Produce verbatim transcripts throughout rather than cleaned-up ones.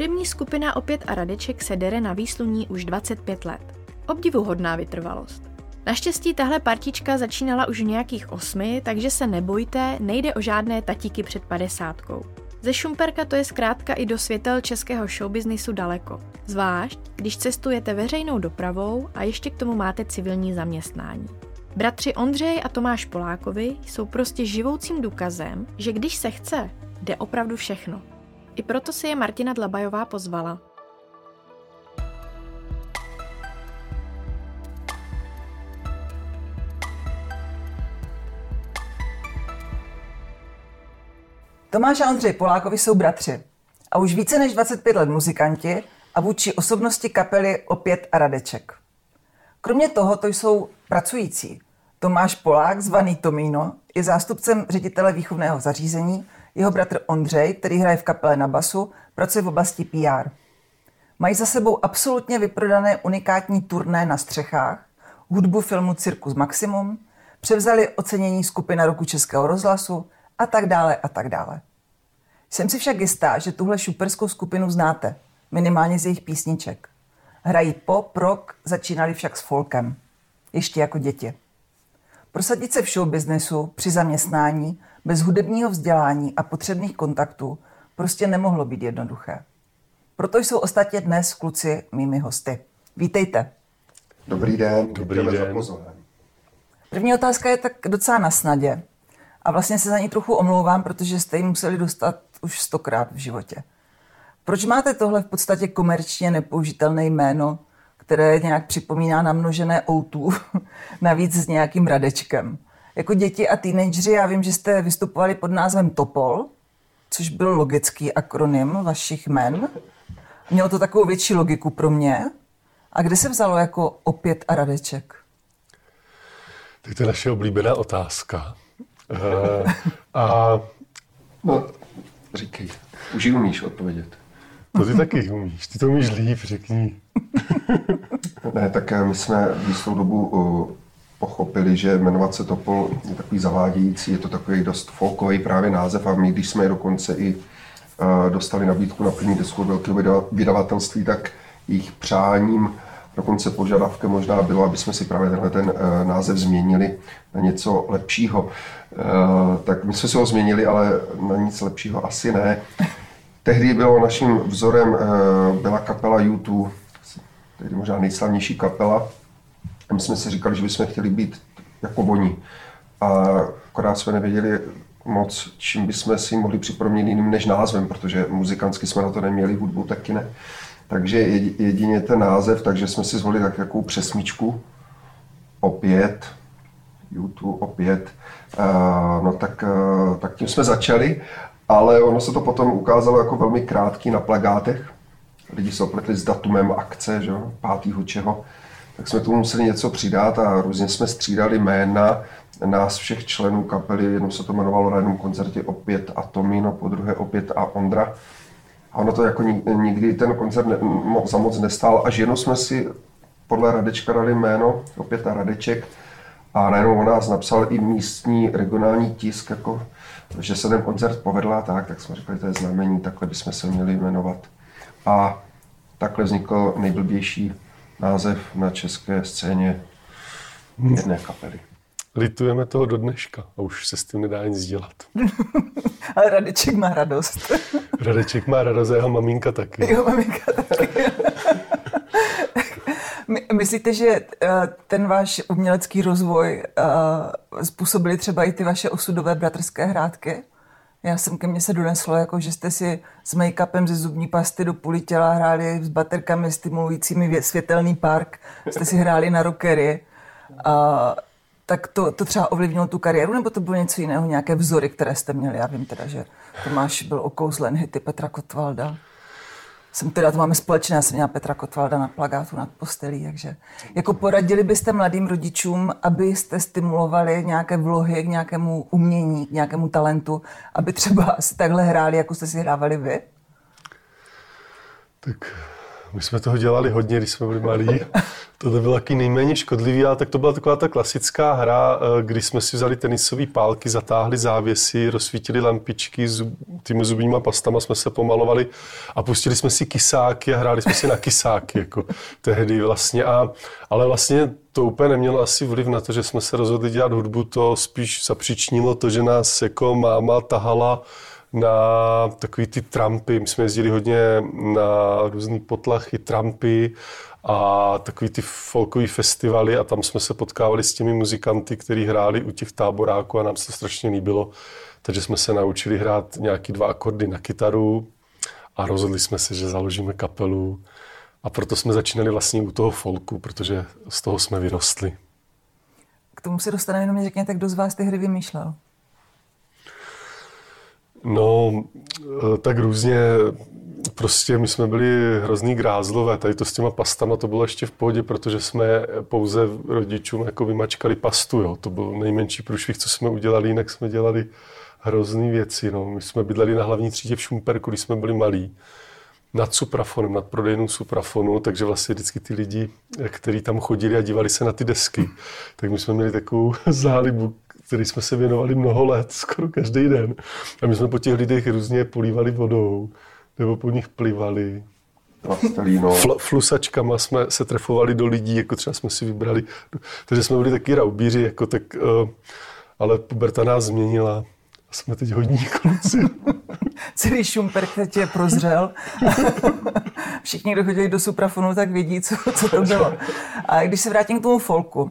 Hudební skupina O pět a Radeček se dere na výsluní už dvacet pět let. Obdivuhodná vytrvalost. Naštěstí tahle partička začínala už v nějakých osmi, takže se nebojte, nejde o žádné tatíky před padesátkou. Ze Šumperka to je zkrátka i do světel českého showbiznisu daleko. Zvlášť, když cestujete veřejnou dopravou a ještě k tomu máte civilní zaměstnání. Bratři Ondřej a Tomáš Polákovi jsou prostě živoucím důkazem, že když se chce, jde opravdu všechno. I proto si je Martina Dlabajová pozvala. Tomáš a Ondřej Polákovi jsou bratři a už více než dvacet pět let muzikanti a vůči osobnosti kapely O pět a Radeček. Kromě toho to jsou pracující. Tomáš Polák, zvaný Tomíno, je zástupcem ředitele výchovného zařízení, jeho bratr Ondřej, který hraje v kapele na basu, pracuje v oblasti P R. Mají za sebou absolutně vyprodané unikátní turné na střechách, hudbu filmu Cirkus Maximum, převzali ocenění skupina roku Českého rozhlasu, a tak dále, a tak dále. Jsem si však jistá, že tuhle šuperskou skupinu znáte, minimálně z jejich písniček. Hrají pop, rock, začínali však s folkem, ještě jako děti. Prosadit se v showbiznesu, při zaměstnání, bez hudebního vzdělání a potřebných kontaktů prostě nemohlo být jednoduché. Proto jsou ostatně dnes kluci mými hosty. Vítejte. Dobrý den. Dobrý den. První otázka je tak docela na snadě. A vlastně se za ní trochu omlouvám, protože jste ji museli dostat už stokrát v životě. Proč máte tohle v podstatě komerčně nepoužitelné jméno, které nějak připomíná namnožené O dva, navíc s nějakým Radečkem? Jako děti a teenageři já vím, že jste vystupovali pod názvem TOPOL, což byl logický akronym vašich jmen. Mělo to takovou větší logiku pro mě. A kde se vzalo jako O pět a Radeček? Teď to je naše oblíbená otázka. Uh, a no, říkej, už ji umíš odpovědět. To ty taky umíš, ty to umíš líp, řekni. Ne, tak my jsme v jistou dobu uh, pochopili, že jmenovat se Topol je takový zavádějící, je to takový dost folkový právě název a my, když jsme dokonce i uh, dostali nabídku na první desku velkého vydavatelství, tak jejich přáním dokonce požadavkem možná bylo, aby jsme si právě tenhle ten název změnili na něco lepšího. Tak my jsme si ho změnili, ale na nic lepšího asi ne. Tehdy bylo naším vzorem, byla kapela U dva, tehdy možná nejslavnější kapela. My jsme si říkali, že bychom chtěli být jako oni. A akorát jsme nevěděli moc, čím bychom si mohli připomínat jiným než názvem, protože muzikantsky jsme na to neměli, hudbu taky ne. Takže jedině ten název, takže jsme si zvolili tak takovou přesmičku, opět, YouTube opět, no tak, tak tím jsme začali, ale ono se to potom ukázalo jako velmi krátký na plakátech. Lidi se opletli s datumem akce, že jo, pátého čeho, tak jsme tomu museli něco přidat a různě jsme střídali jména nás všech členů kapely, jednou se to jmenovalo na jednom koncertě opět a Tomino, po druhé opět a Ondra. A ono to jako nikdy ten koncert ne, mo, za moc nestál, až jenom jsme si podle Radečka dali jméno, opět a Radeček, a najednou o nás napsal i místní regionální tisk, jako, že se ten koncert povedl a tak, tak jsme řekli, to je znamení, takhle bychom se měli jmenovat. A takhle vznikl nejblbější název na české scéně jedné kapely. Litujeme toho do dneška a už se s tím nedá nic dělat. Ale Radeček má radost. Radeček má radost a jeho maminka taky. Jeho maminka taky. My, myslíte, že ten váš umělecký rozvoj způsobili třeba i ty vaše osudové bratrské hrátky? Já jsem ke mně se doneslo, jako, že jste si s make-upem ze zubní pasty do půli těla hráli s baterkami stimulujícími světelný park, jste si hráli na rockery. A tak to, to třeba ovlivnilo tu kariéru, nebo to bylo něco jiného, nějaké vzory, které jste měli? Já vím teda, že Tomáš byl okouzlen hity Petra Kotvalda. Jsem teda, to máme společné, já jsem měla Petra Kotvalda na plakátu nad postelí, takže jako poradili byste mladým rodičům, abyste stimulovali nějaké vlohy k nějakému umění, k nějakému talentu, aby třeba si takhle hráli, jako jste si hrávali vy? Tak My jsme toho dělali hodně, když jsme byli malí. To bylo taky nejméně škodlivý, ale tak to byla taková ta klasická hra, kdy jsme si vzali tenisové pálky, zatáhli závěsy, rozsvítili lampičky, zub, těmi zubníma pastama jsme se pomalovali a pustili jsme si kysáky a hráli jsme si na kysáky jako tehdy vlastně. A, ale vlastně to úplně nemělo asi vliv na to, že jsme se rozhodli dělat hudbu, to spíš zapříčnilo to, že nás jako máma tahala na takový ty trampy. My jsme jezdili hodně na různý potlachy, trampy a takový ty folkový festivaly a tam jsme se potkávali s těmi muzikanty, kteří hráli u těch táboráků a nám se to strašně líbilo. Takže jsme se naučili hrát nějaký dva akordy na kytaru a rozhodli jsme se, že založíme kapelu. A proto jsme začínali vlastně u toho folku, protože z toho jsme vyrostli. K tomu se dostaneme, jenom mě řekněte, kdo z vás ty hry vymýšlel? No, tak různě, prostě my jsme byli hrozný grázlové, tady to s těma pastama to bylo ještě v pohodě, protože jsme pouze rodičům jako vymačkali pastu, jo, to byl nejmenší průšvih, co jsme udělali, jinak jsme dělali hrozný věci, no, my jsme bydleli na hlavní třídě v Šumperku, když jsme byli malí, nad Supraphonem, nad prodejnou Supraphonu, takže vlastně vždycky ty lidi, kteří tam chodili a dívali se na ty desky, tak my jsme měli takovou zálibu, který jsme se věnovali mnoho let, skoro každý den. A my jsme po těch lidech různě polívali vodou, nebo po nich plivali. Fl- flusačkama jsme se trefovali do lidí, jako třeba jsme si vybrali. Takže jsme byli taky raubíři, jako tak, uh, ale puberta nás změnila. A jsme teď hodní kluci. Celý Šumperk tě prozřel. Všichni, kdo chodili do Supraphonu, tak vědí, co, co to bylo. A když se vrátím k tomu folku,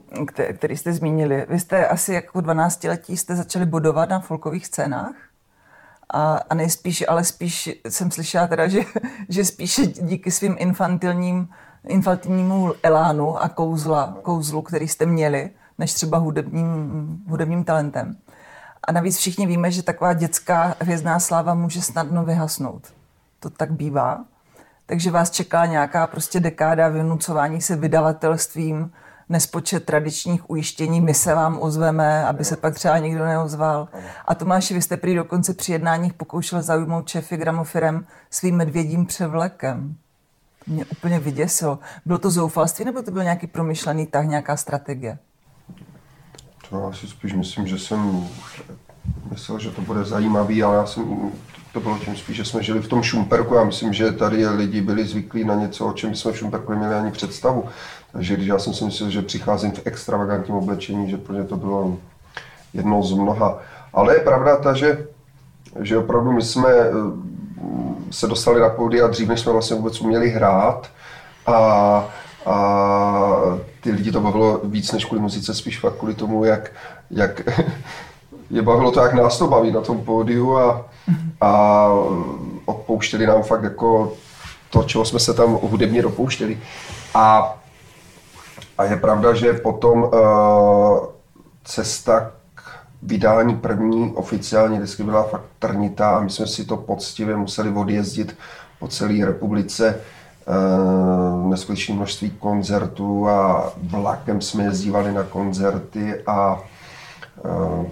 který jste zmínili, vy jste asi jako dvanáctiletí jste začali bodovat na folkových scénách. A, a nejspíš, ale spíš jsem slyšela teda, že, že spíš díky svým infantilním, infantilnímu elánu a kouzla, kouzlu, který jste měli, než třeba hudebním, hudebním talentem. A navíc všichni víme, že taková dětská hvězdná sláva může snadno vyhasnout. To tak bývá. Takže vás čeká nějaká prostě dekáda vynucování se vydavatelstvím, nespočet tradičních ujištění, my se vám ozveme, aby se pak třeba někdo neozval. A Tomáši, vy jste prý dokonce při jednáních pokoušel zaujmout šéfy gramofirem svým medvědím převlekem. To mě úplně vyděsilo. Bylo to zoufalství, nebo to byl nějaký promyšlený tah, nějaká strategie? To já si spíš myslím, že jsem myslel, že to bude zajímavý, ale já jsem, to bylo tím spíš, že jsme žili v tom Šumperku. Já myslím, že tady lidi byli zvyklí na něco, o čem jsme v Šumperku neměli ani představu. Takže když já jsem si myslel, že přicházím v extravagantním oblečení, že pro ně to bylo jednou z mnoha. Ale je pravda ta, že, že opravdu my jsme se dostali na pódia dřív, než jsme vlastně vůbec uměli hrát. A A ty lidi to bavilo víc než kvůli muzice, spíš fakt kvůli tomu, jak, jak je bavilo to, jak nás to baví na tom pódiu a, a odpouštěli nám fakt jako to, čeho jsme se tam hudebně dopouštěli. A, a je pravda, že potom uh, cesta k vydání první oficiální desky byla fakt trnitá a my jsme si to poctivě museli odjezdit po celé republice. Neskutečné množství koncertů a vlakem jsme jezdívali na koncerty a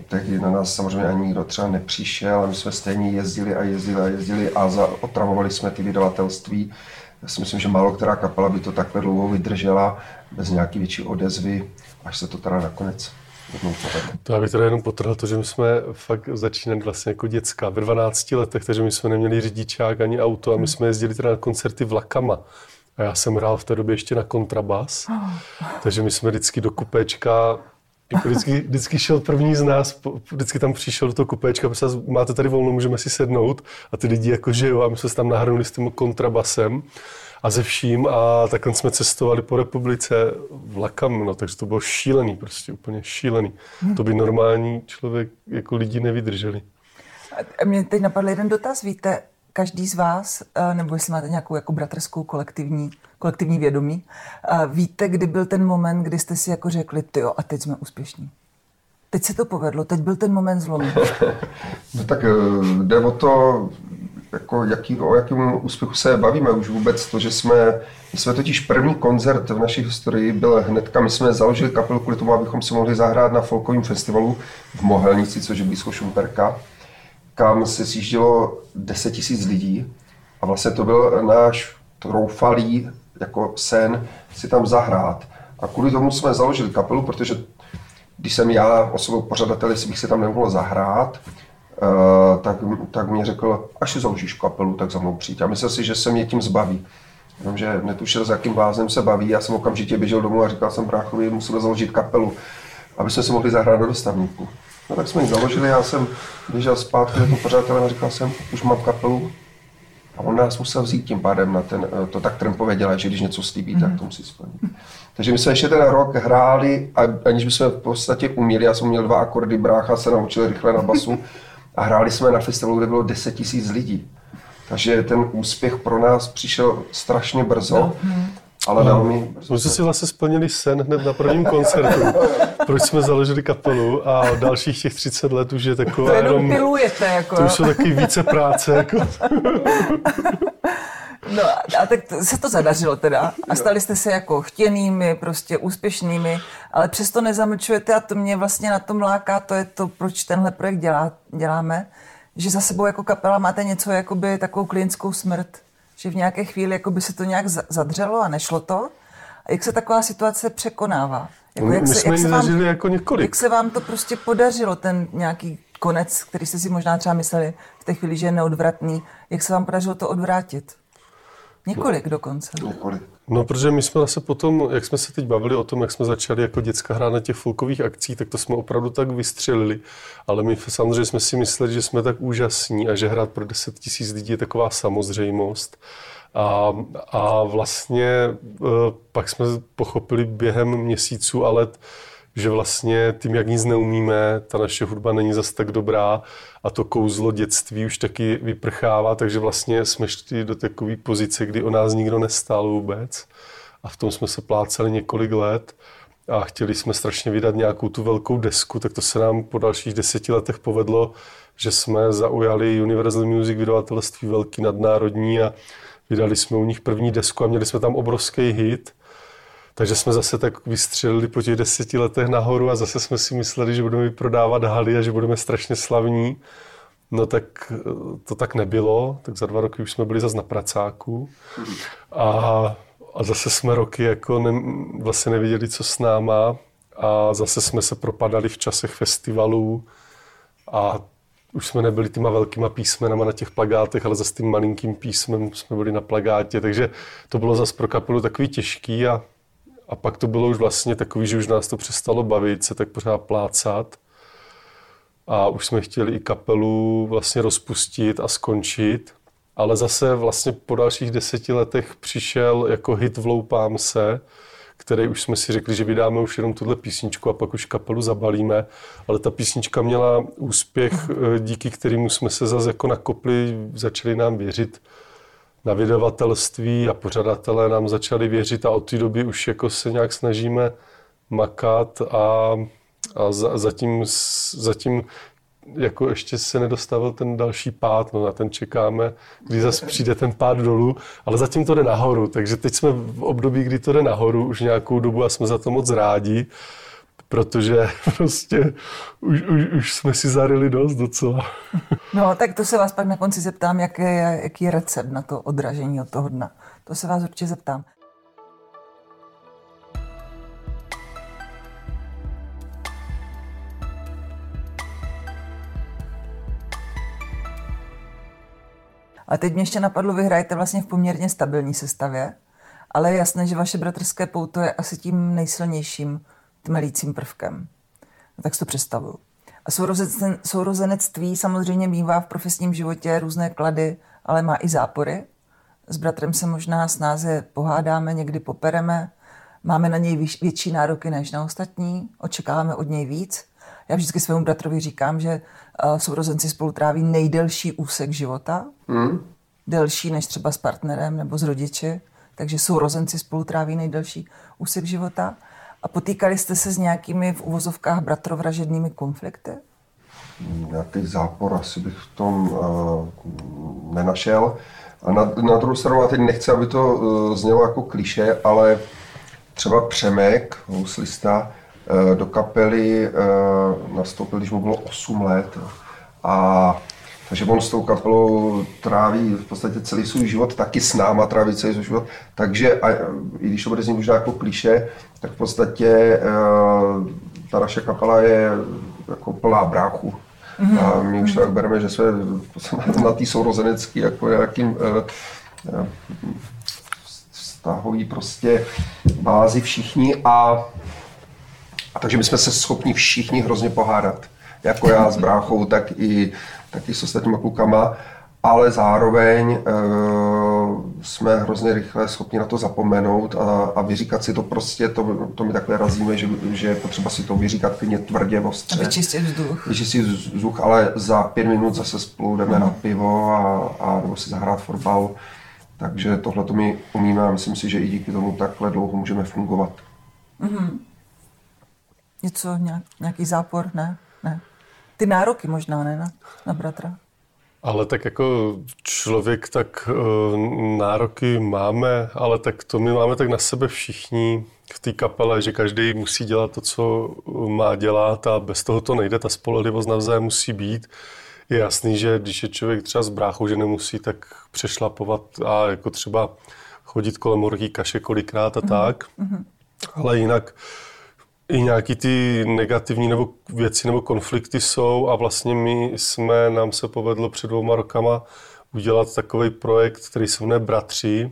tehdy na nás samozřejmě ani nikdo třeba nepřišel, ale my jsme stejně jezdili a jezdili a jezdili a za, otravovali jsme ty vydavatelství. Já si myslím, že málo která kapela by to takhle dlouho vydržela bez nějaký větší odezvy, až se to teda nakonec jednou povedlo. To já bych teda jenom potrhl to, že my jsme fakt začínali vlastně jako děcka ve dvanácti letech, takže my jsme neměli řidičák ani auto a my jsme jezdili teda na koncerty vlakama. A já jsem hrál v té době ještě na kontrabas, takže my jsme vždycky do kupéčka, jako vždycky, vždycky šel první z nás, vždycky tam přišel do toho kupéčka, protože máte tady volno, můžeme si sednout a ty lidi jako žijou a my jsme se tam nahrnuli s tím kontrabasem a ze vším a takhle jsme cestovali po republice vlakam, no, takže to bylo šílený, prostě úplně šílený. To by normální člověk, jako lidi nevydrželi. A mě teď napadl jeden dotaz, víte, každý z vás, nebo jestli máte nějakou jako bratrskou kolektivní, kolektivní vědomí, víte, kdy byl ten moment, kdy jste si jako řekli, tyjo, a teď jsme úspěšní. Teď se to povedlo, teď byl ten moment zlomu. No tak jde o to, jako jaký, o jakém úspěchu se bavíme už vůbec. To, že jsme, my jsme totiž první koncert v naší historii byl hnedka, my jsme založili kapelu kvůli tomu, abychom se mohli zahrát na folkovém festivalu v Mohelnici, což je blízko Šumperka, kam se sjíždělo deset tisíc lidí a vlastně to byl náš troufalý jako sen si tam zahrát. A kvůli tomu jsme založili kapelu, protože když jsem já osobou pořadatel, jestli bych si tam nemohl zahrát, Uh, tak, tak mě řekl, až si založíš kapelu, tak za mnou přijď. A myslel si, že se mě tím zbaví. Jenomže netušil, s jakým bláznem se baví. Já jsem okamžitě běžel domů a říkal jsem bráchovi, musíme založit kapelu, aby jsme se mohli zahrát do dostavníku. No tak jsme ji založili, já jsem běžel zpátky do toho pořadatele a říkal jsem, už mám kapelu. A on nás musel vzít tím pádem na ten, to tak Trumpově dělá, že když něco slíbí, tak to musí splnit. Takže my jsme ještě ten rok hráli, aniž bychom v podstatě uměli. Já jsem měl dva akordy, brácha se naučil rychle na basu. A hráli jsme na festivalu, kde bylo deset tisíc lidí. Takže ten úspěch pro nás přišel strašně brzo. No. Ale no. Velmi brzo. My jsme si vlastně splnili sen hned na prvním koncertu. Proč jsme založili kapelu a dalších těch třicet let už je taková to jenom... pilujete, jako. To už jsou taky více práce, jako. No a tak se to zadařilo teda a stali jste se jako chtěnými, prostě úspěšnými, ale přesto nezamlčujete a to mě vlastně na tom láká, to je to, proč tenhle projekt dělá, děláme, že za sebou jako kapela máte něco jakoby takovou klinickou smrt, že v nějaké chvíli jakoby se to nějak zadřelo a nešlo to. A jak se taková situace překonává? Jako, jak, se, jak, se vám, jako jak se vám to prostě podařilo, ten nějaký konec, který jste si možná třeba mysleli v té chvíli, že je neodvratný, jak se vám podařilo to odvrátit? Několik dokonce. Několik. No, protože my jsme zase potom, jak jsme se teď bavili o tom, jak jsme začali jako děcka hrát na těch folkových akcích, tak to jsme opravdu tak vystřelili. Ale my samozřejmě jsme si mysleli, že jsme tak úžasní a že hrát pro deset tisíc lidí je taková samozřejmost. A, a vlastně pak jsme pochopili během měsíců a let, že vlastně tím, jak nic neumíme, ta naše hudba není zas tak dobrá a to kouzlo dětství už taky vyprchává, takže vlastně jsme šli do takové pozice, kdy o nás nikdo nestál vůbec a v tom jsme se plácali několik let a chtěli jsme strašně vydat nějakou tu velkou desku, tak to se nám po dalších deseti letech povedlo, že jsme zaujali Universal Music, vydavatelství velký nadnárodní a vydali jsme u nich první desku a měli jsme tam obrovský hit. Takže jsme zase tak vystřelili po těch deseti letech nahoru a zase jsme si mysleli, že budeme prodávat haly a že budeme strašně slavní. No tak to tak nebylo, tak za dva roky už jsme byli zase na pracáku. A, a zase jsme roky jako ne, vlastně nevěděli, co s náma. A zase jsme se propadali v časech festivalů a už jsme nebyli těma velkýma písmenama na těch plakátech, ale zase tím malinkým písmem jsme byli na plakátě. Takže to bylo zase pro kapelu takový těžký a A pak to bylo už vlastně takový, že už nás to přestalo bavit, se tak pořád plácat. A už jsme chtěli i kapelu vlastně rozpustit a skončit. Ale zase vlastně po dalších deseti letech přišel jako hit Vloupám se, který už jsme si řekli, že vydáme už jenom tuhle písničku a pak už kapelu zabalíme. Ale ta písnička měla úspěch, díky kterému jsme se zase jako nakopli, začali nám věřit na vydavatelství a pořadatelé nám začali věřit a od té doby už jako se nějak snažíme makat a, a za, zatím, zatím jako ještě se nedostavil ten další pád, no na ten čekáme, kdy zase přijde ten pád dolů, ale zatím to jde nahoru, takže teď jsme v období, kdy to jde nahoru už nějakou dobu a jsme za to moc rádi, protože prostě už, už, už jsme si zaryli dost docela. No, tak to se vás pak na konci zeptám, jaký je, jaký je recept na to odražení od toho dna. To se vás určitě zeptám. A teď mě ještě napadlo, vy hrajete vlastně v poměrně stabilní sestavě, ale je jasné, že vaše bratrské pouto je asi tím nejsilnějším tmelícím prvkem. No, tak si to představuju. A sourozenectví samozřejmě mívá v profesním životě různé klady, ale má i zápory. S bratrem se možná snáze pohádáme, někdy popereme, máme na něj větší nároky než na ostatní, očekáváme od něj víc. Já vždycky svému bratrovi říkám, že sourozenci spolu tráví nejdelší úsek života, mm. delší než třeba s partnerem nebo s rodiči, takže sourozenci spolu tráví nejdelší úsek života. A potýkali jste se s nějakými v uvozovkách bratrovražednými konflikty? Já těch zápor asi bych v tom uh, nenašel. A na, na druhou stranu, já teď nechci, aby to uh, znělo jako klišé, ale třeba Přemek, houslista, uh, do kapely uh, nastoupil, když mu bylo osm let. A Takže on s tou kapelou tráví v podstatě celý svůj život, taky s náma tráví celý svůj život. Takže a, i když to bude znít možná jako klišé, tak v podstatě e, ta naše kapela je jako plná bráchů. Mm-hmm. A my už tak bereme, že jsme na té sourozenecký jako nějakým e, e, vztahový prostě bázi všichni a, a takže my jsme se schopni všichni hrozně pohádat. Jako já s bráchou, tak i taky s ostatníma klukama, ale zároveň e, jsme hrozně rychle schopni na to zapomenout a, a vyříkat si to prostě, to, to my takhle razíme, že, že je potřeba si to vyříkat klidně tvrdě, ostře. A vyčistit vzduch. Vyčistit vzduch, ale za pět minut zase spolu jdeme mm. na pivo a, a nebo si zahrát fotbal. Takže tohle to my umíme a myslím si, že i díky tomu takhle dlouho můžeme fungovat. Mm-hmm. Něco, nějak, nějaký zápor, ne? Ne. Ty nároky možná, ne, na, na bratra. Ale tak jako člověk, tak e, nároky máme, ale tak to my máme tak na sebe všichni v té kapele, že každý musí dělat to, co má dělat a bez toho to nejde, ta spolehlivost navzájem musí být. Je jasný, že když je člověk třeba s bráchou, že nemusí tak přešlapovat a jako třeba chodit kolem horký kaše kolikrát a mm-hmm. tak, ale jinak i nějaký ty negativní nebo věci nebo konflikty jsou a vlastně my jsme, nám se povedlo před dvouma rokama udělat takový projekt, který se jmenuje Bratři.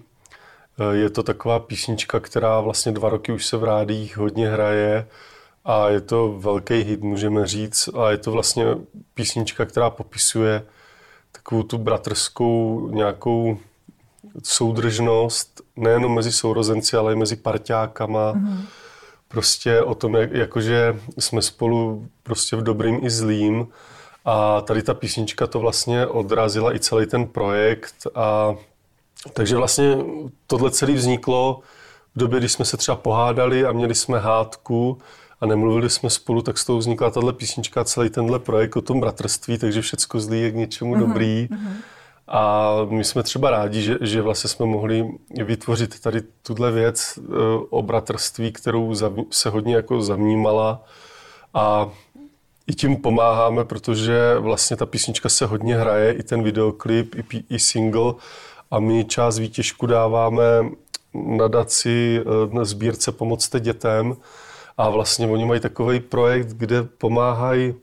Je to taková písnička, která vlastně dva roky už se v rádích hodně hraje a je to velký hit, můžeme říct. A je to vlastně písnička, která popisuje takovou tu bratrskou nějakou soudržnost, nejenom mezi sourozenci, ale i mezi parťákama. Mm-hmm. Prostě o tom, jak, jakože jsme spolu prostě v dobrým i zlým a tady ta písnička to vlastně odrazila i celý ten projekt a takže vlastně tohle celé vzniklo v době, když jsme se třeba pohádali a měli jsme hádku a nemluvili jsme spolu, tak z toho vznikla tahle písnička a celý tenhle projekt o tom bratrství, takže všecko zlý je k něčemu mm-hmm. dobrý a my jsme třeba rádi, že, že vlastně jsme mohli vytvořit tady tuhle věc o bratrství, kterou se hodně jako zavnímala a i tím pomáháme, protože vlastně ta písnička se hodně hraje, i ten videoklip, i, i single a my část výtěžku dáváme nadaci na sbírce Pomocte dětem a vlastně oni mají takový projekt, kde pomáhají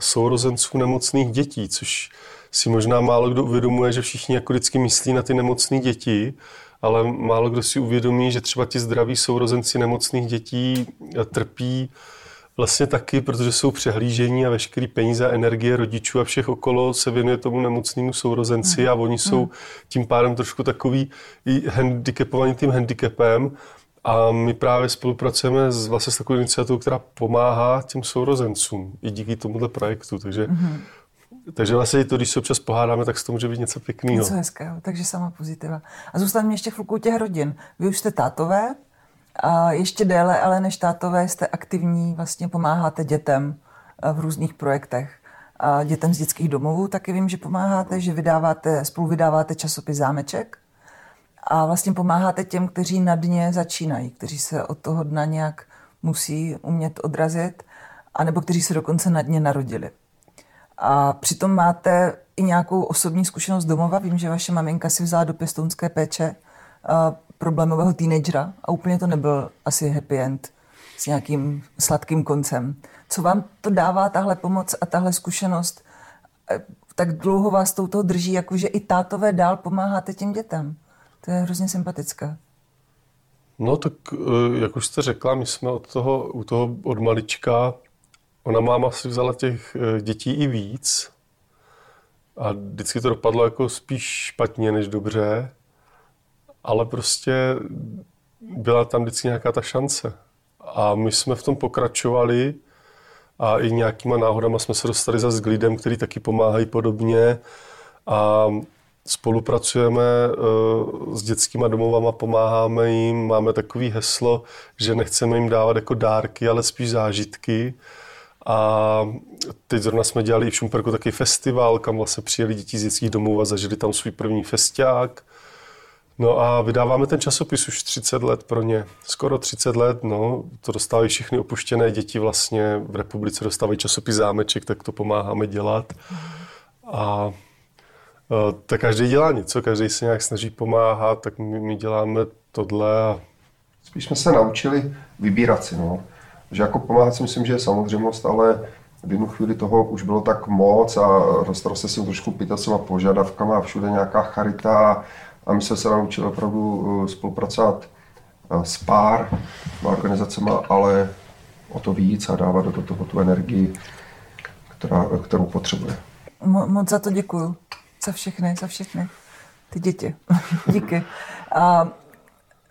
sourozenců nemocných dětí, což si možná málo kdo uvědomuje, že všichni jako vždycky myslí na ty nemocné děti, ale málo kdo si uvědomí, že třeba ti zdraví sourozenci nemocných dětí trpí vlastně taky, protože jsou přehlížení a veškerý peníze a energie rodičů a všech okolo se věnuje tomu nemocnému sourozenci a oni jsou tím pádem trošku takový i handicapovaní tím handicapem a my právě spolupracujeme s, vlastně s takovou iniciativou, která pomáhá těm sourozencům i díky tomuhle projektu, takže mm-hmm. Takže vlastně to, když se občas pohádáme, tak z toho může být něco pěkného. Něco hezkého, takže sama pozitiva. A zůstaneme ještě chvilku těch rodin. Vy už jste tátové, a ještě déle, ale než tátové jste aktivní, vlastně pomáháte dětem v různých projektech. A dětem z dětských domovů taky vím, že pomáháte, že vydáváte, spolu vydáváte časopis Zámeček a vlastně pomáháte těm, kteří na dně začínají, kteří se od toho dna nějak musí umět odrazit, anebo kteří se dokonce na dně narodili. A přitom máte i nějakou osobní zkušenost domova. Vím, že vaše maminka si vzala do pěstounské péče uh, problémového teenagera a úplně to nebyl asi happy end s nějakým sladkým koncem. Co vám to dává, tahle pomoc a tahle zkušenost? Tak dlouho vás touto drží, jakože i tátové dál pomáháte těm dětem. To je hrozně sympatické. No tak, jak už jste řekla, my jsme od toho, u toho od malička. Ona máma si vzala těch dětí i víc a vždycky to dopadlo jako spíš špatně než dobře, ale prostě byla tam vždycky nějaká ta šance. A my jsme v tom pokračovali a i nějakýma náhodama jsme se dostali zase k lidem, kteří taky pomáhají podobně a spolupracujeme s dětskýma domovama, pomáháme jim, máme takový heslo, že nechceme jim dávat jako dárky, ale spíš zážitky. A teď zrovna jsme dělali i v Šumperku taky festival, kam vlastně přijeli děti z dětských domů a zažili tam svůj první festiák. No a vydáváme ten časopis už třicet let pro ně. Skoro třicet let, no. To dostávají všechny opuštěné děti vlastně. V republice dostávají časopis Zámeček, tak to pomáháme dělat. a tak každý dělá něco, každý se nějak snaží pomáhat, tak my, my děláme tohle. Spíš jsme se naučili vybírat si, no. Že jako pomáhat si myslím, že je samozřejmost, ale v jednu chvíli toho už bylo tak moc a dostal se si trošku pýtat s těma požadavkama a všude nějaká charita a my jsme se naučili opravdu spolupracovat s pár organizacema, ale o to víc a dávat do toho tu energii, která, kterou potřebuje. Moc za to děkuju. Za všechny, za všechny. Ty děti. Díky. A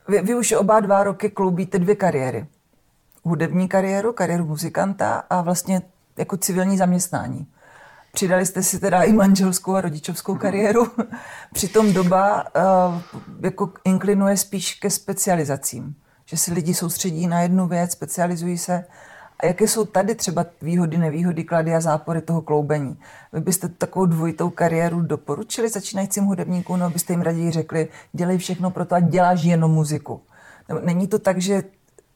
vy, vy už oba dva roky kloubíte dvě kariéry. Hudební kariéru, kariéru muzikanta a vlastně jako civilní zaměstnání. Přidali jste si teda i manželskou a rodičovskou kariéru. Přitom doba uh, jako inklinuje spíš ke specializacím. Že si lidi soustředí na jednu věc, specializují se. A jaké jsou tady třeba výhody, nevýhody, klady a zápory toho kloubení? Vy byste takovou dvojitou kariéru doporučili začínajícím hudebníkům, nebo byste jim raději řekli, dělej všechno pro to a děláš jenom muziku? Není to tak, že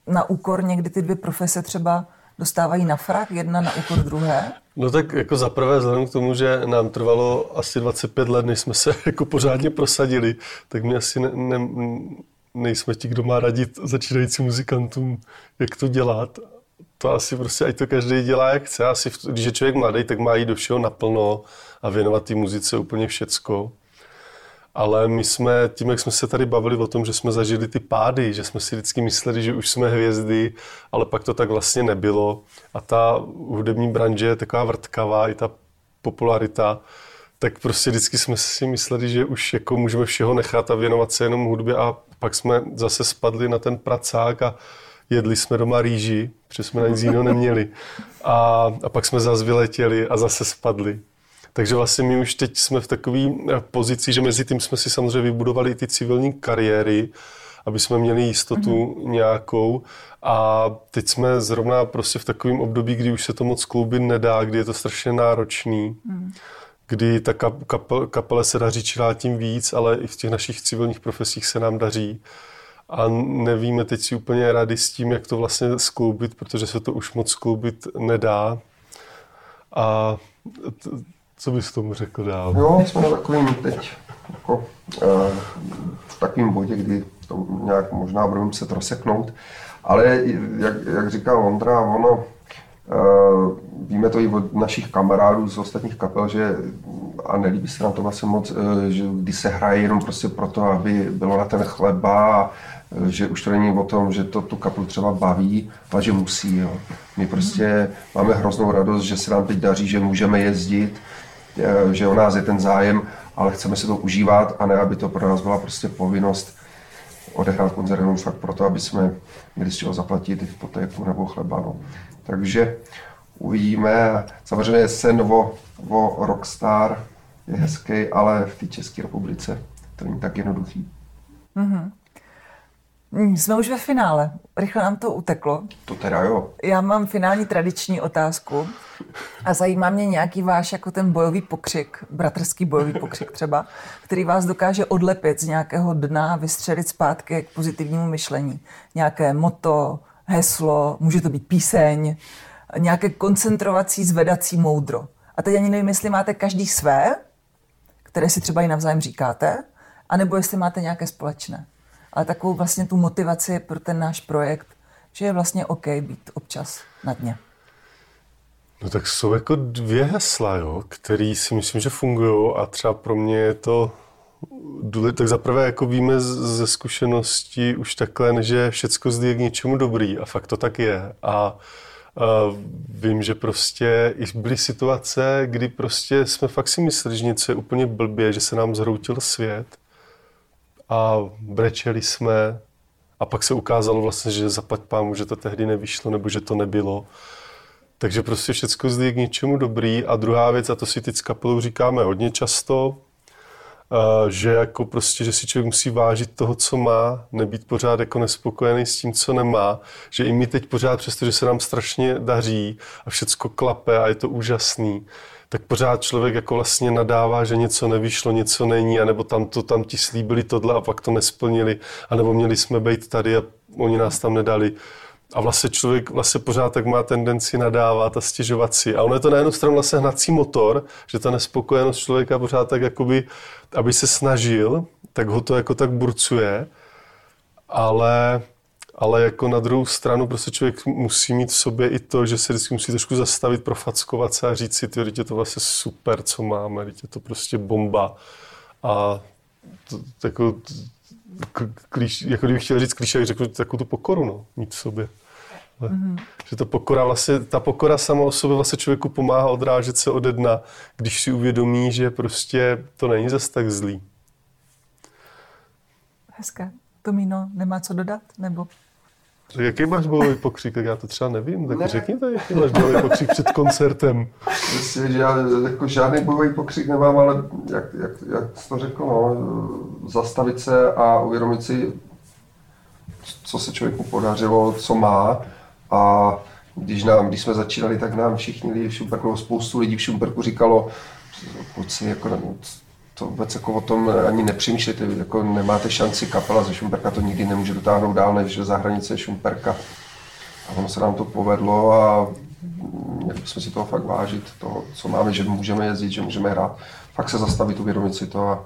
na úkor někdy ty dvě profese třeba dostávají na frak, jedna na úkor druhé? No tak jako zaprvé vzhledem k tomu, že nám trvalo asi dvacet pět let, než jsme se jako pořádně prosadili, tak mě asi ne, ne, nejsme ti, kdo má radit začínajícím muzikantům, jak to dělat. To asi prostě, ať to každý dělá, jak chce. Asi, když je člověk mladý, tak má jít do všeho naplno a věnovat té muzice úplně všecko. Ale my jsme, tím, jak jsme se tady bavili o tom, že jsme zažili ty pády, že jsme si vždycky mysleli, že už jsme hvězdy, ale pak to tak vlastně nebylo. A ta hudební branže je taková vrtkavá, i ta popularita, tak prostě vždycky jsme si mysleli, že už jako můžeme všeho nechat a věnovat se jenom hudbě. A pak jsme zase spadli na ten pracák a jedli jsme doma rýži, protože jsme na nic jiného neměli. A, a pak jsme zase vyletěli a zase spadli. Takže vlastně my už teď jsme v takové pozici, že mezi tím jsme si samozřejmě vybudovali i ty civilní kariéry, aby jsme měli jistotu mm-hmm. nějakou. A teď jsme zrovna prostě v takovém období, kdy už se to moc kloubit nedá, kdy je to strašně náročný, mm. kdy ta kapele, kapele se daří čilá tím víc, ale i v těch našich civilních profesích se nám daří. A nevíme teď si úplně rady s tím, jak to vlastně skloubit, protože se to už moc skloubit nedá. A t- co bys tomu řekl dál? Jo, jsme na takovým teď jako, e, v takovém bodě, kdy to nějak možná budeme se rozseknout. Ale jak, jak říká Ondra, ono, e, víme to i od našich kamarádů z ostatních kapel, že a nelíbí se nám to vlastně moc, e, že když se hraje jenom prostě proto, aby bylo na ten chleba, že už to není o tom, že to tu kapelu třeba baví, ale že musí. Jo. My prostě máme hroznou radost, že se nám teď daří, že můžeme jezdit, že o nás je ten zájem, ale chceme se to užívat a ne, aby to pro nás byla prostě povinnost odehrát koncert jenom fakt proto, aby jsme měli z čeho zaplatit hypotéku nebo chleba. No. Takže uvidíme. Samozřejmě sen o, o rockstar je hezký, ale v té České republice to není tak jednoduchý. Mm-hmm. Jsme už ve finále. Rychle nám to uteklo. To teda jo. Já mám finální tradiční otázku a zajímá mě nějaký váš jako ten bojový pokřik, bratrský bojový pokřik třeba, který vás dokáže odlepit z nějakého dna a vystřelit zpátky k pozitivnímu myšlení. Nějaké motto, heslo, může to být píseň, nějaké koncentrovací, zvedací moudro. A teď ani nevím, jestli máte každý své, které si třeba i navzájem říkáte, anebo jestli máte nějaké společné. Ale takovou vlastně tu motivaci pro ten náš projekt, že je vlastně OK být občas na dně. No tak jsou jako dvě hesla, jo, který si myslím, že fungují a třeba pro mě je to důležité. Tak zaprvé jako víme ze zkušenosti už takhle, že všecko zde je k něčemu dobrý a fakt to tak je. A Uh, vím, že prostě byly situace, kdy prostě jsme fakt si mysleli, že něco je úplně blbě, že se nám zhroutil svět a brečeli jsme a pak se ukázalo vlastně, že zaplať pámu, že to tehdy nevyšlo nebo že to nebylo. Takže prostě všecko zde je k něčemu dobrý. A druhá věc, a to si teď s kapelou říkáme hodně často, uh, že jako prostě, že si člověk musí vážit toho, co má, nebýt pořád jako nespokojený s tím, co nemá, že i my teď pořád, přestože se nám strašně daří a všecko klape a je to úžasný, tak pořád člověk jako vlastně nadává, že něco nevyšlo, něco není, anebo tam to, tam ti slíbili tohle a pak to nesplnili, anebo měli jsme být tady a oni nás tam nedali. A vlastně člověk vlastně pořád tak má tendenci nadávat a stěžovat si. A ono je to na jednu stranu vlastně hnací motor, že ta nespokojenost člověka pořád tak jakoby, aby se snažil, tak ho to jako tak burcuje, ale, ale jako na druhou stranu prostě člověk musí mít v sobě i to, že se vždycky musí trošku zastavit, profackovat se a říct si, tyhle, je to vlastně super, co máme, je to prostě bomba. A to, jako, klíč, jako kdybych chtěl říct klíček, řekl takovou tu pokoru, no, mít v sobě. Ale, mm-hmm. že ta pokora vlastně, ta pokora sama o sobě vlastně člověku pomáhá odrážet se ode dna, když si uvědomí, že prostě to není zas tak zlý. Hezké. Tomíno, nemá co dodat, nebo? Jaký máš bojový pokřik? Tak já to třeba nevím, tak ne. Řekni to, jaký máš bojový pokřik před koncertem. Myslím, že já jako žádný bojový pokřik nemám, ale jak, jak, jak jsi to řekl, no, zastavit se a uvědomit si, co se člověku podařilo, co má. A když, nám, když jsme začínali, tak nám všichni lidi v Šumperku, spoustu lidí v Šumperku říkalo, kluci, jako to vůbec jako o tom ani nepřemýšlejte, jako nemáte šanci, kapela ze Šumperka to nikdy nemůže dotáhnout dál než za hranice Šumperka. A ono se nám to povedlo a měli jsme si toho fakt vážit, toho, co máme, že můžeme jezdit, že můžeme hrát. Fakt se zastavit, uvědomit si to a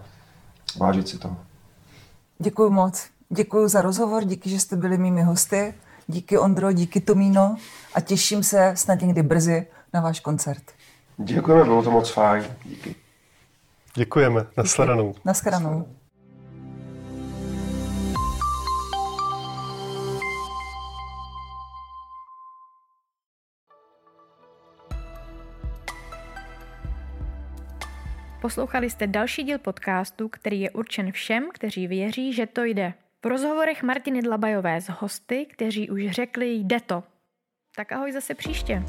vážit si toho. Děkuju moc. Děkuju za rozhovor, díky, že jste byli mými hosty. Díky Ondro, díky Tomíno a těším se snad někdy brzy na váš koncert. Děkujeme, bylo to moc fajn. Díky. Děkujeme. Nashledanou. Nashledanou. Poslouchali jste další díl podcastu, který je určen všem, kteří věří, že to jde. V rozhovorech Martiny Dlabajové s hosty, kteří už řekli jde to. Tak ahoj zase příště.